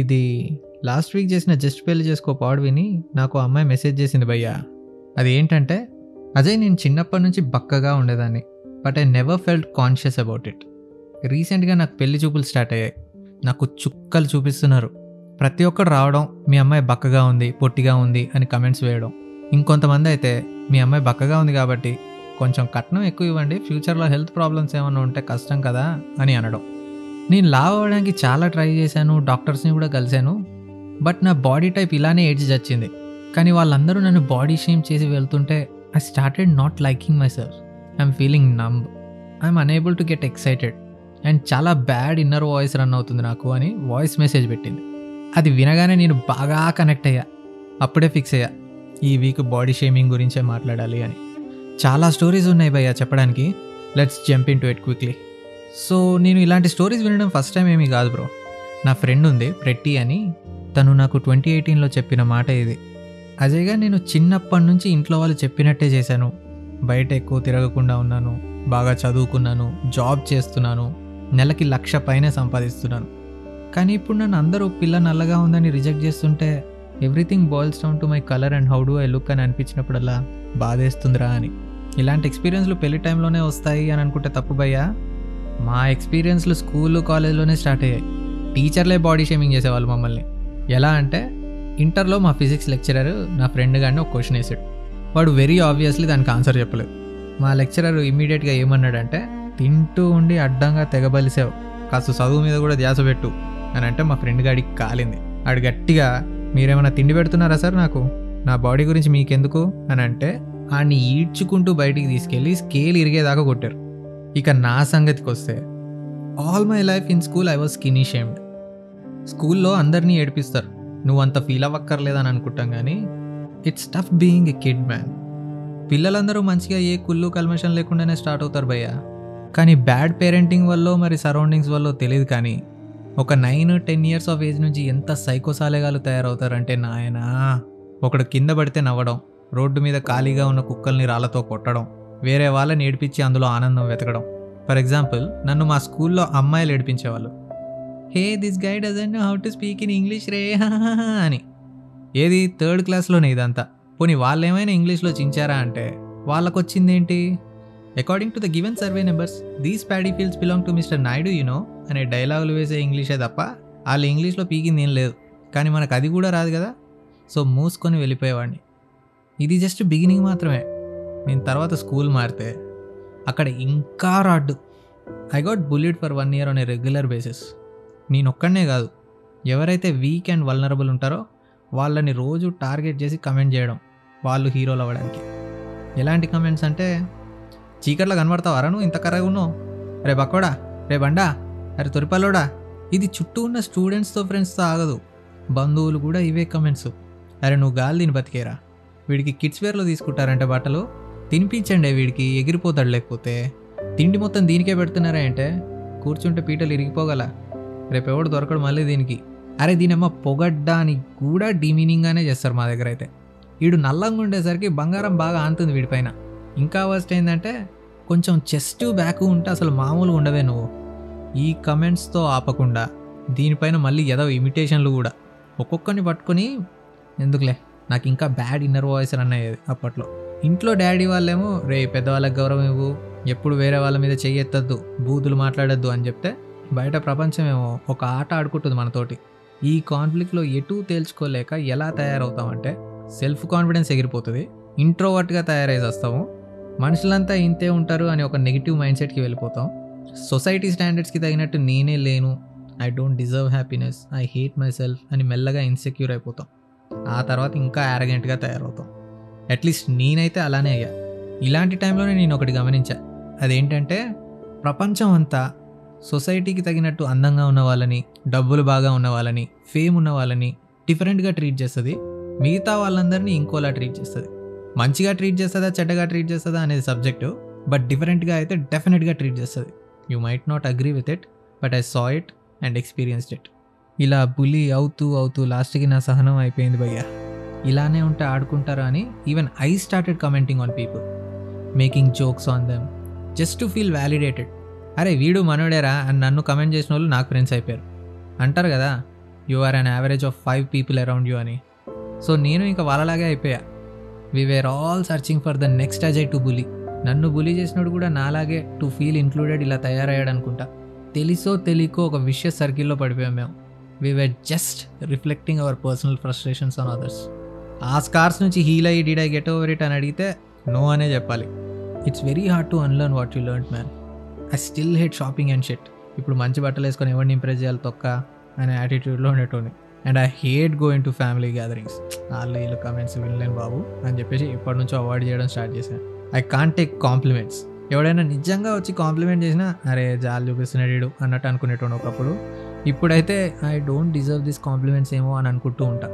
ఇది last week చేసిన just పెళ్లి చేసుకో పాడు విని నాకు అమ్మాయి మెసేజ్ చేసింది భయ్యా. అదేంటంటే, అజయ్ నేను చిన్నప్పటి నుంచి బక్కగా ఉండేదాన్ని, but I never felt conscious about it. రీసెంట్గా నాకు పెళ్లి చూపులు స్టార్ట్ అయ్యాయి, నాకు చుక్కలు చూపిస్తున్నారు. ప్రతి ఒక్కరు రావడం, మీ అమ్మాయి బక్కగా ఉంది, పొట్టిగా ఉంది అని కమెంట్స్ వేయడం. ఇంకొంతమంది అయితే, మీ అమ్మాయి బక్కగా ఉంది కాబట్టి కొంచెం కట్నం ఎక్కువ ఇవ్వండి, ఫ్యూచర్లో హెల్త్ ప్రాబ్లమ్స్ ఏమైనా ఉంటే కష్టం కదా అని అనడం. నేను లావ్ అవ్వడానికి చాలా ట్రై చేశాను, డాక్టర్స్ని కూడా కలిశాను, బట్ నా బాడీ టైప్ ఇలానే ఏడ్చి వచ్చింది. కానీ వాళ్ళందరూ నన్ను బాడీ షేమ్ చేసి వెళ్తుంటే I started not liking myself. I'm feeling numb, I'm unable to get excited and చాలా బ్యాడ్ ఇన్నర్ వాయిస్ రన్ అవుతుంది నాకు అని వాయిస్ మెసేజ్ పెట్టింది. అది వినగానే నేను బాగా కనెక్ట్ అయ్యా. అప్పుడే ఫిక్స్ అయ్యా, ఈ వీక్ బాడీ షేమింగ్ గురించే మాట్లాడాలి అని. చాలా స్టోరీస్ ఉన్నాయి భయ్యా చెప్పడానికి, let's jump into it quickly. So నేను ఇలాంటి స్టోరీస్ వినడం ఫస్ట్ టైం ఏమీ కాదు బ్రో. నా ఫ్రెండ్ ఉంది ప్రెట్టి అని, తను నాకు 2018లో చెప్పిన మాట ఇది. అజయ్గా నేను చిన్నప్పటి నుంచి ఇంట్లో వాళ్ళు చెప్పినట్టే చేశాను, బయట ఎక్కువ తిరగకుండా ఉన్నాను, బాగా చదువుకున్నాను, జాబ్ చేస్తున్నాను, నెలకి 1,00,000 పైన సంపాదిస్తున్నాను. కానీ ఇప్పుడు నన్ను అందరూ పిల్ల నల్లగా ఉందని రిజెక్ట్ చేస్తుంటే everything boils down to my colour and how do I look అని అనిపించినప్పుడల్లా బాధేస్తుందిరా అని. ఇలాంటి ఎక్స్పీరియన్స్లు పెళ్లి టైంలోనే వస్తాయి అని అనుకుంటే తప్పు భయ్యా. మా ఎక్స్పీరియన్స్లు స్కూల్ కాలేజ్లోనే స్టార్ట్ అయ్యాయి. టీచర్లే బాడీ షేమింగ్ చేసేవాళ్ళు మమ్మల్ని. ఎలా అంటే, ఇంటర్లో మా ఫిజిక్స్ లెక్చరర్ నా ఫ్రెండ్ గారిని ఒక క్వశ్చన్ వేసాడు. వాడు వెరీ ఆబ్వియస్లీ దానికి ఆన్సర్ చెప్పలేదు. మా లెక్చరర్ ఇమ్మీడియట్గా ఏమన్నాడంటే, తింటూ ఉండి అడ్డంగా తెగబలిసావు, కాస్త చదువు మీద కూడా ధ్యాస పెట్టు అని. అంటే మా ఫ్రెండ్ గాడికి కాలింది. ఆడు గట్టిగా, మీరేమైనా తిండి పెడుతున్నారా సార్ నాకు, నా బాడీ గురించి మీకెందుకు అని అంటే, ఆడిని ఈడ్చుకుంటూ బయటికి తీసుకెళ్ళి స్కేల్ ఇరిగేదాకా కొట్టారు. ఇక నా సంగతికి వస్తే, all my life in school I was skinny shamed. స్కూల్లో అందరినీ ఏడిపిస్తారు, నువ్వంత ఫీల్ అవ్వక్కర్లేదని అనుకుంటాం, కానీ it's tough being a kid man. పిల్లలందరూ మంచిగా ఏ కుళ్ళు కల్మషం లేకుండానే స్టార్ట్ అవుతారు భయ్యా. కానీ బ్యాడ్ పేరెంటింగ్ వల్ల, మరి సరౌండింగ్స్ వల్ల తెలియదు, కానీ ఒక 9-10 years ఆఫ్ ఏజ్ నుంచి ఎంత సైకోసాలేగాలు తయారవుతారంటే నాయనా. ఒకడు కింద పడితే నవ్వడం, రోడ్డు మీద ఖాళీగా ఉన్న కుక్కల్ని రాళ్లతో కొట్టడం, వేరే వాళ్ళని ఏడిపించి అందులో ఆనందం వెతకడం. ఫర్ ఎగ్జాంపుల్, నన్ను మా స్కూల్లో అమ్మాయిలు ఏడిపించేవాళ్ళు. Hey this guy doesn't know how to speak in English రే అని. ఏది 3rd classలోనే ఇదంతా. పోనీ వాళ్ళేమైనా ఇంగ్లీష్లో చించారా అంటే వాళ్ళకు వచ్చిందేంటి, according to the given survey numbers these paddy fields belong to mister Naidu you know అనే డైలాగులు వేసే ఇంగ్లీషే తప్ప వాళ్ళు ఇంగ్లీష్లో పీకింది ఏం లేదు. కానీ మనకు అది కూడా రాదు కదా, సో మూసుకొని వెళ్ళిపోయేవాడిని. ఇది జస్ట్ బిగినింగ్ మాత్రమే. నేను తర్వాత స్కూల్ మారితే అక్కడ ఇంకా రాడ్డు. I got bullied for 1 year on a regular basis. నేను ఒక్కడనే కాదు, ఎవరైతే వీక్ అండ్ వల్నరబుల్ ఉంటారో వాళ్ళని రోజు టార్గెట్ చేసి కమెంట్ చేయడం, వాళ్ళు హీరోలు అవ్వడానికి. ఎలాంటి కమెంట్స్ అంటే, చీకట్లో కనబడతావారా నువ్వు, ఇంత కర్రగా ఉన్నావు, రే బక్కోడా, రే బండా, అరే తొరిపల్లోడా. ఇది చుట్టూ ఉన్న స్టూడెంట్స్తో, ఫ్రెండ్స్తో ఆగదు, బంధువులు కూడా ఇవే కమెంట్స్. అరే నువ్వు గాలి దీని బతికేరా, వీడికి కిడ్స్ వేర్లో తీసుకుంటారంటే బట్టలు, తినిపించండి వీడికి, ఎగిరిపోతాడు, లేకపోతే తిండి మొత్తం దీనికే పెడుతున్నారా అంటే కూర్చుంటే పీటలు ఇరిగిపోగల, రేపెవడు దొరకడు మళ్ళీ దీనికి. అరే దీనమ్మ పొగడ్డానికి కూడా డిమీనింగ్గానే చేస్తారు మా దగ్గర అయితే. వీడు నల్లంగా ఉండేసరికి బంగారం బాగా ఆనుతుంది వీడిపైన. ఇంకా వర్స్ట్ ఏంటంటే, కొంచెం చెస్ట్ బ్యాక్ ఉంటే అసలు మామూలుగా ఉండవే నువ్వు. ఈ కమెంట్స్తో ఆపకుండా దీనిపైన మళ్ళీ ఏదో ఇమిటేషన్లు కూడా. ఒక్కొక్కరిని పట్టుకొని ఎందుకులే, నాకు ఇంకా బ్యాడ్ ఇన్నర్ వాయిస్ రన్ అయ్యేది అప్పట్లో. ఇంట్లో డాడీ వాళ్ళేమో, రే పెద్దవాళ్ళకి గౌరవం ఇవ్వు, ఎప్పుడు వేరే వాళ్ళ మీద చెయ్యెత్తద్దు, బూతులు మాట్లాడద్దు అని చెప్తే, బయట ప్రపంచమేమో ఒక ఆట ఆడుకుంటుంది మనతోటి. ఈ కాన్ఫ్లిక్ట్లో ఎటూ తేల్చుకోలేక ఎలా తయారవుతామంటే, సెల్ఫ్ కాన్ఫిడెన్స్ ఎగిరిపోతుంది, ఇంట్రోవర్ట్గా తయారైజ్ వస్తాము, మనుషులంతా ఇంతే ఉంటారు అని ఒక నెగిటివ్ మైండ్ సెట్కి వెళ్ళిపోతాం. సొసైటీ స్టాండర్డ్స్కి తగినట్టు నేనే లేను, I don't deserve happiness, I hate myself అని మెల్లగా ఇన్సెక్యూర్ అయిపోతాం. ఆ తర్వాత ఇంకా యారగెంట్గా తయారవుతాం. అట్లీస్ట్ నేనైతే అలానే అయ్యా. ఇలాంటి టైంలోనే నేను ఒకటి గమనించా, అదేంటంటే ప్రపంచం అంతా సొసైటీకి తగినట్టు అందంగా ఉన్న వాళ్ళని, డబ్బులు బాగా ఉన్న వాళ్ళని, ఫేమ్ ఉన్న వాళ్ళని డిఫరెంట్గా ట్రీట్ చేస్తుంది, మిగతా వాళ్ళందరినీ ఇంకోలా ట్రీట్ చేస్తుంది. మంచిగా ట్రీట్ చేస్తుందా, చెడ్డగా ట్రీట్ చేస్తుందా అనేది సబ్జెక్టు, బట్ డిఫరెంట్గా అయితే డెఫినెట్గా ట్రీట్ చేస్తుంది. You might not agree with it, but I saw it and experienced it. ఇలా బులి అవుతూ లాస్ట్కి నా సహనం అయిపోయింది భయ్యా. ఇలానే ఉంటే ఆడుకుంటారా అని even I started commenting on people, making jokes on them just to feel validated. అరే వీడు మనోడేరా అని నన్ను కమెంట్ చేసిన వాళ్ళు నాకు ఫ్రెండ్స్ అయిపోయారు. అంటారు కదా, you are an average of 5 people around you అని. సో నేను ఇంకా వాళ్ళలాగే అయిపోయా. We were all searching for the next Ajay to bully. నన్ను బులీ చేసినోడు కూడా నాలాగే టు ఫీల్ ఇంక్లూడెడ్ ఇలా తయారయ్యాడు అనుకుంటా. తెలుసో తెలియకో ఒక విషయ సర్కిల్లో పడిపోయాం మేము. We were just reflecting our personal frustrations on others. ఆ స్కార్స్ నుంచి హీల్ అయ్యి did I get over it అని అడిగితే నో అనే చెప్పాలి. It's very hard to unlearn what you learn man. I still hate shopping and shit. ఇప్పుడు మంచి బట్టలు వేసుకొని ఎవరిని ఇంప్రెస్ చేయాలి తొక్క అనే యాటిట్యూడ్లో ఉండేటోని. And I hate going to family gatherings. వాళ్ళు వీళ్ళు కమెంట్స్ వినలేను బాబు అని చెప్పేసి ఇప్పటి నుంచో అవాయిడ్ చేయడం స్టార్ట్ చేశాను. I can't take compliments. ఎవడైనా నిజంగా వచ్చి కాంప్లిమెంట్ చేసినా అరే జాలి చూపిస్తున్నాడు వీడు అన్నట్టు అనుకునేటోడు ఒకప్పుడు. ఇప్పుడైతే I don't deserve this compliments ఏమో అని అనుకుంటూ ఉంటా.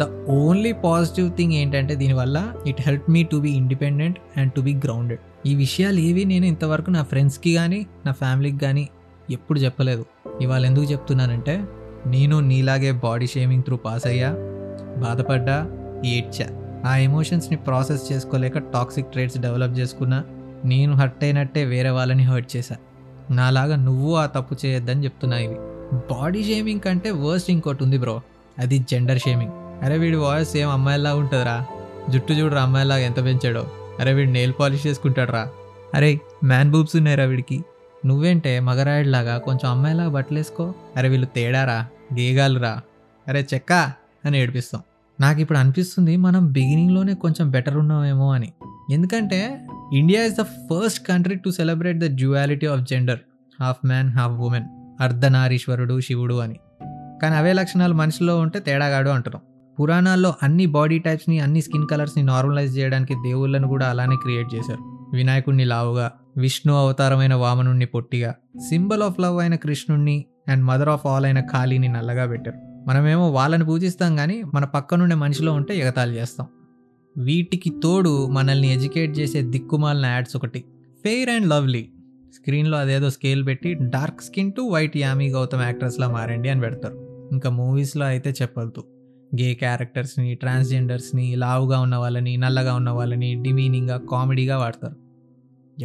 ద ఓన్లీ పాజిటివ్ థింగ్ ఏంటంటే దీనివల్ల it help me to be independent and to be grounded. ఈ విషయాలు ఏవి నేను ఇంతవరకు నా ఫ్రెండ్స్కి కానీ నా ఫ్యామిలీకి కానీ ఎప్పుడు చెప్పలేదు. ఇవాళ ఎందుకు చెప్తున్నానంటే నేను నీలాగే బాడీ షేమింగ్ త్రూ పాస్ అయ్యా, బాధపడ్డా, ఏడ్చా. ఆ ఎమోషన్స్ని ప్రాసెస్ చేసుకోలేక టాక్సిక్ ట్రేట్స్ డెవలప్ చేసుకున్నా. నేను హర్ట్ అయినట్టే వేరే వాళ్ళని హర్ట్ చేశా. నాలాగా నువ్వు ఆ తప్పు చేయొద్దని చెప్తున్నా. ఇవి బాడీ షేమింగ్ కంటే వర్స్ట్ ఇంకోటి ఉంది బ్రో, అది జెండర్ షేమింగ్. అరే వీడి వాయిస్ ఏం అమ్మాయిలాగా ఉంటుందిరా, జుట్టు చూడరా అమ్మాయిలాగా ఎంత పెంచాడో, అరే వీడు నెయిల్ పాలిష్ చేసుకుంటాడు రా, అరే మ్యాన్ బూబ్స్ ఉన్నాయిరా వీడికి, నువ్వేంటే మగరాయుడిలాగా కొంచెం అమ్మాయిలాగా బట్టలు వేసుకో, అరే వీళ్ళు తేడారా, గేగాలురా, అరే చెక్క అని ఏడిపిస్తాం. నాకు ఇప్పుడు అనిపిస్తుంది మనం బిగినింగ్లోనే కొంచెం బెటర్ ఉన్నామేమో అని. ఎందుకంటే India is the first country to celebrate the duality of gender, half man half woman, అర్ధనారీశ్వరుడు శివుడు అని. కానీ అవే లక్షణాలు మనిషిలో ఉంటే తేడాగాడు అంటున్నాం. పురాణాల్లో అన్ని బాడీ టైప్స్ని, అన్ని స్కిన్ కలర్స్ని నార్మలైజ్ చేయడానికి దేవుళ్ళను కూడా అలానే క్రియేట్ చేశారు. వినాయకుడిని లావుగా, విష్ణు అవతారమైన వామనుణ్ణి పొట్టిగా, సింబల్ ఆఫ్ లవ్ అయిన కృష్ణుణ్ణి అండ్ మదర్ ఆఫ్ ఆల్ అయిన కాళీని నల్లగా పెట్టారు. మనమేమో వాళ్ళని పూజిస్తాం కానీ మన పక్కనుండే మనిషిలో ఉంటే ఎగతాళి చేస్తాం. వీటికి తోడు మనల్ని ఎడ్యుకేట్ చేసే దిక్కుమాలిన యాడ్స్ ఒకటి, ఫెయిర్ అండ్ లవ్లీ, స్క్రీన్లో అదేదో స్కేల్ పెట్టి dark skin to white Yami Gautam యాక్ట్రెస్లా మారండి అని పెడతారు. ఇంకా మూవీస్లో అయితే చెప్పద్దు, గే క్యారెక్టర్స్ని, ట్రాన్స్జెండర్స్ని, లావుగా ఉన్న వాళ్ళని, నల్లగా ఉన్న వాళ్ళని డిమీనింగ్గా కామెడీగా వాడతారు.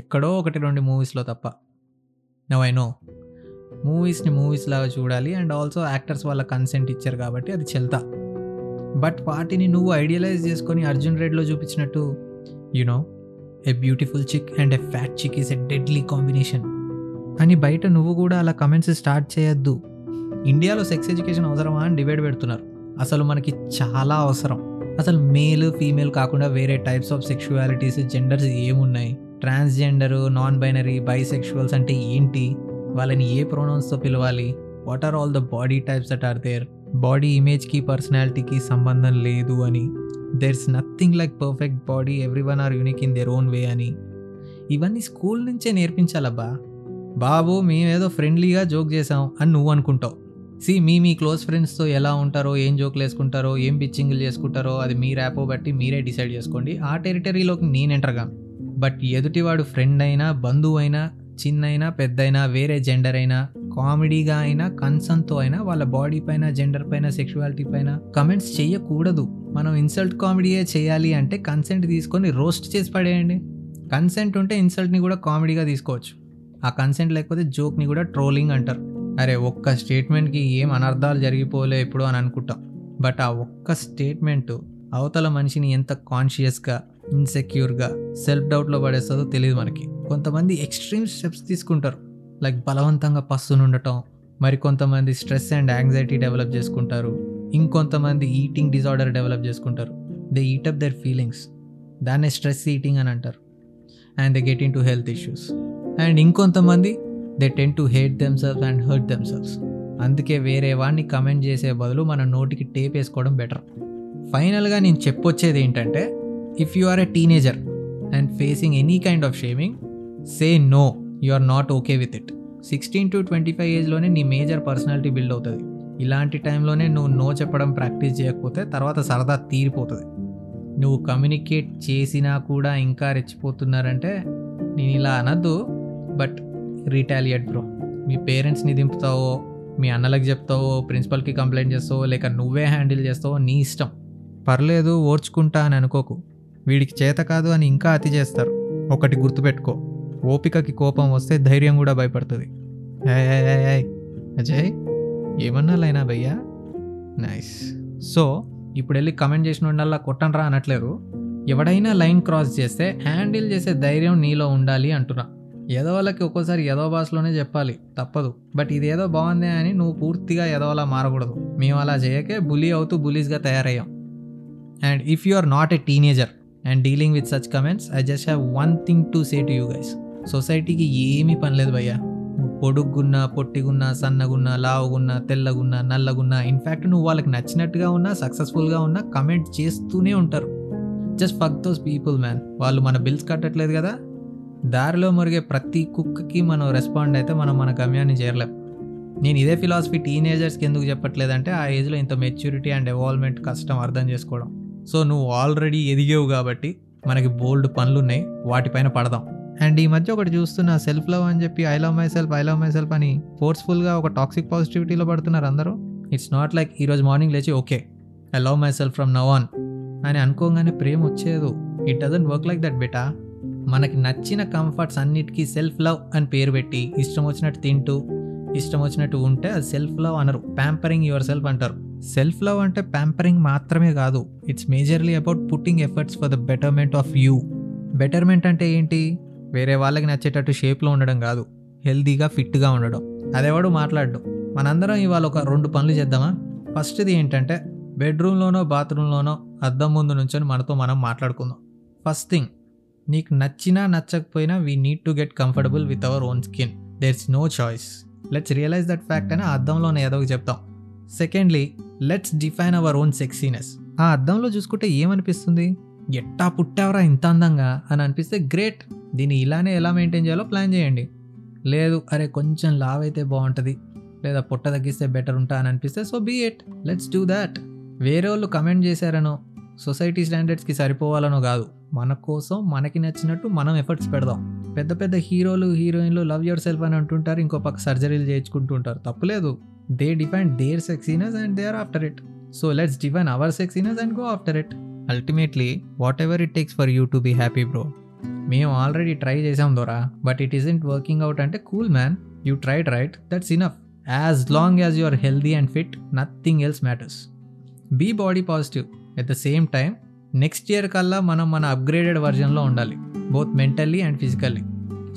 ఎక్కడో 1-2 మూవీస్లో తప్ప. నౌ ఐ నో మూవీస్ని మూవీస్ లాగా చూడాలి అండ్ ఆల్సో యాక్టర్స్ వాళ్ళ కన్సెంట్ ఇచ్చారు కాబట్టి అది చెల్తా. బట్ వాటిని నువ్వు ఐడియలైజ్ చేసుకొని అర్జున్ రెడ్డిలో చూపించినట్టు, you know a beautiful chick and a fat chick is a deadly combination అని బయట నువ్వు కూడా అలా కమెంట్స్ స్టార్ట్ చేయొద్దు. ఇండియాలో సెక్స్ ఎడ్యుకేషన్ అవసరమా అని డిబేట్ పెడుతున్నారు. అసలు మనకి చాలా అవసరం. అసలు మేల్ ఫీమేల్ కాకుండా వేరే టైప్స్ ఆఫ్ సెక్షువాలిటీస్, జెండర్స్ ఏమున్నాయి, ట్రాన్స్జెండరు, నాన్ బైనరీ, బైసెక్షువల్స్ అంటే ఏంటి, వాళ్ళని ఏ ప్రొనౌన్స్తో పిలవాలి, what are all the body types that are there, body ఇమేజ్కి పర్సనాలిటీకి సంబంధం లేదు అని, there is nothing like perfect body, every one are unique in their own way అని. ఇవన్నీ స్కూల్ నుంచే నేర్పించాలబ్బా బాబు. మేమేదో ఫ్రెండ్లీగా జోక్ చేసాం అని నువ్వు అనుకుంటావు. సి మీ క్లోజ్ ఫ్రెండ్స్తో ఎలా ఉంటారో, ఏం జోకులు వేసుకుంటారో, ఏం పిచ్చింగ్లు చేసుకుంటారో అది మీ ర్యాపో బట్టి మీరే డిసైడ్ చేసుకోండి. ఆ టెరిటరీలోకి నేను ఎంటర్ కాను. బట్ ఎదుటివాడు ఫ్రెండ్ అయినా, బంధువు అయినా, చిన్నైనా, పెద్దయినా, వేరే జెండర్ అయినా, కామెడీగా అయినా, కన్సర్న్తో అయినా వాళ్ళ బాడీ పైన, జెండర్ పైన, సెక్షువాలిటీ పైన కమెంట్స్ చేయకూడదు. మనం ఇన్సల్ట్ కామెడీయే చేయాలి అంటే కన్సెంట్ తీసుకొని రోస్ట్ చేసి పడేయండి. కన్సెంట్ ఉంటే ఇన్సల్ట్ని కూడా కామెడీగా తీసుకోవచ్చు. ఆ కన్సెంట్ లేకపోతే జోక్ని కూడా ట్రోలింగ్ అంటారు. అరే ఒక్క స్టేట్మెంట్కి ఏం అనర్థాలు జరిగిపోలే ఇప్పుడు అని అనుకుంటాం. బట్ ఆ ఒక్క స్టేట్మెంటు అవతల మనిషిని ఎంత కాన్షియస్గా, ఇన్సెక్యూర్గా, సెల్ఫ్ డౌట్లో పడేస్తుందో తెలియదు మనకి. కొంతమంది ఎక్స్ట్రీమ్ స్టెప్స్ తీసుకుంటారు, లైక్ బలవంతంగా పస్తుని ఉండటం. మరికొంతమంది స్ట్రెస్ అండ్ యాంగ్జైటీ డెవలప్ చేసుకుంటారు. ఇంకొంతమంది ఈటింగ్ డిజార్డర్ డెవలప్ చేసుకుంటారు. They eat up their feelings, దాన్నే స్ట్రెస్ ఈటింగ్ అని అంటారు. And they get into health issues. And ఇంకొంతమంది they tend to hate themselves and hurt themselves. అందుకే వేరే వాడిని కమెంట్ చేసే బదులు మన నోటికి టేప్ వేసుకోవడం బెటర్. ఫైనల్గా నేను చెప్పొచ్చేది ఏంటంటే, if you are a teenager and facing any kind of shaming, say no, you are not okay with it. 16 to 25 ఏజ్లోనే నీ మేజర్ పర్సనాలిటీ బిల్డ్ అవుతుంది. ఇలాంటి టైంలోనే నువ్వు నో చెప్పడం ప్రాక్టీస్ చేయకపోతే తర్వాత సరదా తీరిపోతుంది. నువ్వు కమ్యూనికేట్ చేసినా కూడా ఇంకా రెచ్చిపోతున్నారంటే నేను ఇలా అనద్దు, బట్ రీటాలియేట్ బ్రో. మీ పేరెంట్స్ని దింపుతావో, మీ అన్నలకు చెప్తావో, ప్రిన్సిపల్కి కంప్లైంట్ చేస్తావో, లేక నువ్వే హ్యాండిల్ చేస్తావో నీ ఇష్టం. పర్లేదు ఓర్చుకుంటా అని అనుకోకు. వీడికి చేత కాదు అని ఇంకా అతి చేస్తారు. ఒకటి గుర్తుపెట్టుకో, ఓపికకి కోపం వస్తే ధైర్యం కూడా భయపడుతుంది. అజయ్ ఏమన్నా లైనా భయ్యా నైస్. సో ఇప్పుడు వెళ్ళి కమెంట్ చేసిన వాళ్ళ కొట్టండి రా అనట్లేరు, ఎవడైనా లైన్ క్రాస్ చేస్తే హ్యాండిల్ చేసే ధైర్యం నీలో ఉండాలి అంటున్నా. ఏదో వాళ్ళకి ఒక్కోసారి ఏదో భాషలోనే చెప్పాలి తప్పదు, బట్ ఇదేదో బాగుంది అని నువ్వు పూర్తిగా ఏదోలా మారకూడదు. మేము అలా చేయకే బులీ అవుతూ బులీస్గా తయారయ్యాం. And if you are not a teenager and dealing with such comments, I just have one thing to say to you guys. సొసైటీకి ఏమీ పని లేదు భయ్యా. నువ్వు పొడుగ్గున్నా, పొట్టిగున్నా, సన్నగున్నా, లావుగున్నా, తెల్లగున్నా, నల్లగున్నా, ఇన్ఫ్యాక్ట్ నువ్వు వాళ్ళకి నచ్చినట్టుగా ఉన్నా, సక్సెస్ఫుల్గా ఉన్నా కమెంట్ చేస్తూనే ఉంటారు. Just fuck those people man. వాళ్ళు మన బిల్స్ కట్టట్లేదు కదా. దారిలో మురిగే ప్రతి కుక్కకి మనం రెస్పాండ్ అయితే మనం మన గమ్యాన్ని చేరలేం. నేను ఇదే ఫిలాసఫీ టీనేజర్స్కి ఎందుకు చెప్పట్లేదంటే ఆ ఏజ్లో ఇంత మెచ్యూరిటీ అండ్ ఎవాల్వ్మెంట్ కష్టం అర్థం చేసుకోవడం. సో నువ్వు ఆల్రెడీ ఎదిగేవు కాబట్టి మనకి బోల్డ్ పనులున్నాయి, వాటిపైన పడదాం. అండ్ ఈ మధ్య ఒకటి చూస్తున్నా, సెల్ఫ్ లవ్ అని చెప్పి I love myself, I love myself అని ఫోర్స్ఫుల్గా ఒక టాక్సిక్ పాజిటివిటీలో పడుతున్నారు అందరూ. ఇట్స్ నాట్ లైక్ ఈరోజు మార్నింగ్ లేచి okay I love myself from now on అని అనుకోగానే ప్రేమ వచ్చేదు. It doesn't work like that బెటా. మనకి నచ్చిన కంఫర్ట్స్ అన్నిటికీ సెల్ఫ్ లవ్ అని పేరు పెట్టి ఇష్టం వచ్చినట్టు తింటూ ఇష్టం వచ్చినట్టు ఉంటే అది సెల్ఫ్ లవ్ అనరు, ప్యాంపరింగ్ యువర్ సెల్ఫ్ అంటారు. సెల్ఫ్ లవ్ అంటే ప్యాంపరింగ్ మాత్రమే కాదు, it's majorly about putting efforts for the betterment of you. Betterment అంటే ఏంటి? వేరే వాళ్ళకి నచ్చేటట్టు షేప్లో ఉండడం కాదు, హెల్తీగా ఫిట్గా ఉండడం. అదేవాడు మాట్లాడడం. మనందరం ఇవాళ ఒక రెండు పనులు చేద్దామా? ఫస్ట్ది ఏంటంటే బెడ్రూమ్లోనో బాత్రూంలోనో అద్దం ముందు నుంచొని మనతో మనం మాట్లాడుకుందాం. ఫస్ట్ థింగ్, నీకు నచ్చినా నచ్చకపోయినా we need to get comfortable with our own skin. There is no choice. Let's realise that fact అని ఆ అద్దంలోనే ఏదోకి చెప్తాం. Secondly, let's define our own sexiness. ఆ అద్దంలో చూసుకుంటే ఏమనిపిస్తుంది? ఎట్టా పుట్టావరా ఇంత అందంగా అని అనిపిస్తే గ్రేట్, దీన్ని ఇలానే ఎలా మెయింటైన్ చేయాలో ప్లాన్ చేయండి. లేదు అరే కొంచెం లావైతే బాగుంటుంది, లేదా పొట్ట తగ్గిస్తే బెటర్ ఉంటా అని అనిపిస్తే so be it, let's do that. వేరే వాళ్ళు కమెంట్ చేశారనో సొసైటీ స్టాండర్డ్స్కి సరిపోవాలనో కాదు, మన కోసం మనకి నచ్చినట్టు మనం ఎఫర్ట్స్ పెడదాం. పెద్ద పెద్ద హీరోలు హీరోయిన్లు లవ్ యువర్ సెల్ఫ్ అని అంటుంటారు, ఇంకో పక్క సర్జరీలు చేయించుకుంటుంటారు. తప్పులేదు, they depend their sexiness and they are after it. So let's define our sexiness and go after it. Ultimately whatever it takes for you to be happy bro. మేము already try చేసాం దోరా, but it isn't working out అంటే cool man, you tried right, that's enough. As long as you are healthy and fit, nothing else matters. Be body positive. At the same time next year కల్లా మనం మన upgraded వర్జన్లో ఉండాలి, both mentally and physically,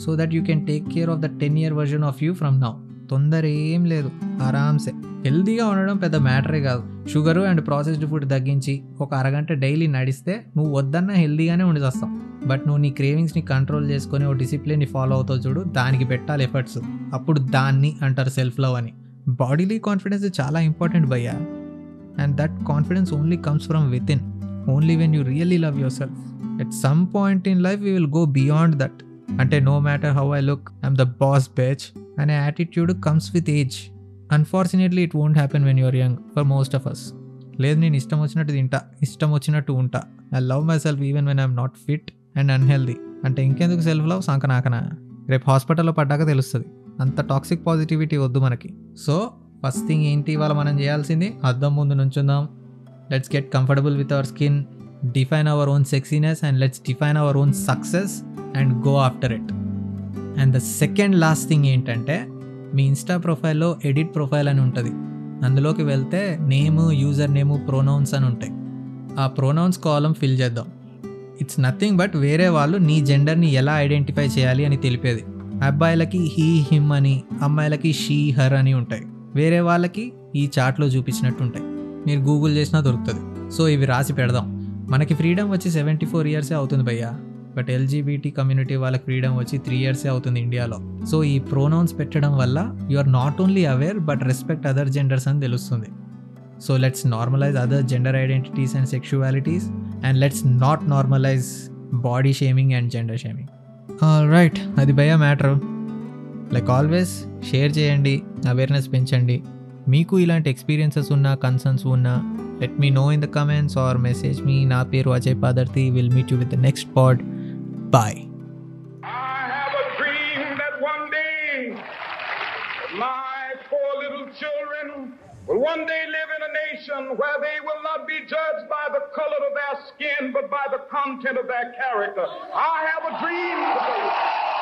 so that you can take care of the 10-year version of you from now. తొందర ఏం లేదు, ఆరామ్సే హెల్దీగా ఉండడం పెద్ద మ్యాటరే కాదు. షుగరు అండ్ ప్రాసెస్డ్ ఫుడ్ తగ్గించి ఒక అరగంట డైలీ నడిస్తే నువ్వు వద్దన్నా హెల్దీగానే ఉండిస్తావు. బట్ నువ్వు నీ క్రేవింగ్స్ని కంట్రోల్ చేసుకొని ఓ డిసిప్లిన్ని ఫాలో అవుతావు చూడు, దానికి పెట్టాలి ఎఫర్ట్స్, అప్పుడు దాన్ని అంటారు సెల్ఫ్ లవ్ అని. బాడీలీ కాన్ఫిడెన్స్ చాలా ఇంపార్టెంట్ భయ్యా, and that confidence only comes from within. Only when you really love yourself. At some point in life, we will go beyond that. Ante no matter how I look, I'm the boss bitch. And an attitude comes with age. Unfortunately, it won't happen when you're young, for most of us. Ledhu nenu ishtam ochinattu tinta, ishtam ochinattu unta. I love myself even when I'm not fit and unhealthy. Ante inkenduku self love sanka nakana. Rep hospital lo paddaka telustadi. Anta toxic positivity oddu manaki. So, first thing enti ivala manam cheyalsindi addam mundu nunchundam. Let's get comfortable with our skin, define our own sexiness, and let's define our own success and go after it. And the second last thing ఏంటంటే మీ insta ప్రొఫైల్లో edit profile అని ఉంటుంది. అందులోకి వెళ్తే name, user name, pronounce అని ఉంటాయి. ఆ ప్రొనౌన్స్ కాలమ్ ఫిల్ చేద్దాం. ఇట్స్ నథింగ్ బట్ వేరే వాళ్ళు నీ జెండర్ని ఎలా ఐడెంటిఫై చేయాలి అని తెలిపేది. అబ్బాయిలకి హీ హిమ్ అని, అమ్మాయిలకి షీ హర్ అని ఉంటాయి. వేరే వాళ్ళకి ఈ చార్ట్లో చూపించినట్టు ఉంటాయి, మీరు గూగుల్ చేసినా దొరుకుతుంది. సో ఇవి రాసి పెడదాం. మనకి ఫ్రీడమ్ వచ్చి 74 years అవుతుంది భయ్యా, బట్ ఎల్జీబీటీ కమ్యూనిటీ వాళ్ళకి ఫ్రీడమ్ వచ్చి 3 years అవుతుంది ఇండియాలో. సో ఈ ప్రొనౌన్స్ పెట్టడం వల్ల you are not only aware but respect other genders అని తెలుస్తుంది. So let's normalise other gender identities and sexualities, and let's not normalise body shaming and gender shaming. Right, అది భయ్యా మ్యాటర్. లైక్ ఆల్వేస్ షేర్ చేయండి, awareness పెంచండి. మీకు ఇలాంటి experiences ఉన్నా, concerns ఉన్నా, let me know in the comments or message me. నా పేరు Ajay Padarthi. Will meet you with the next pod. Bye. I have a dream that one day my four little children will one day live in a nation where they will not be judged by the color of their skin but by the content of their character. I have a dream today.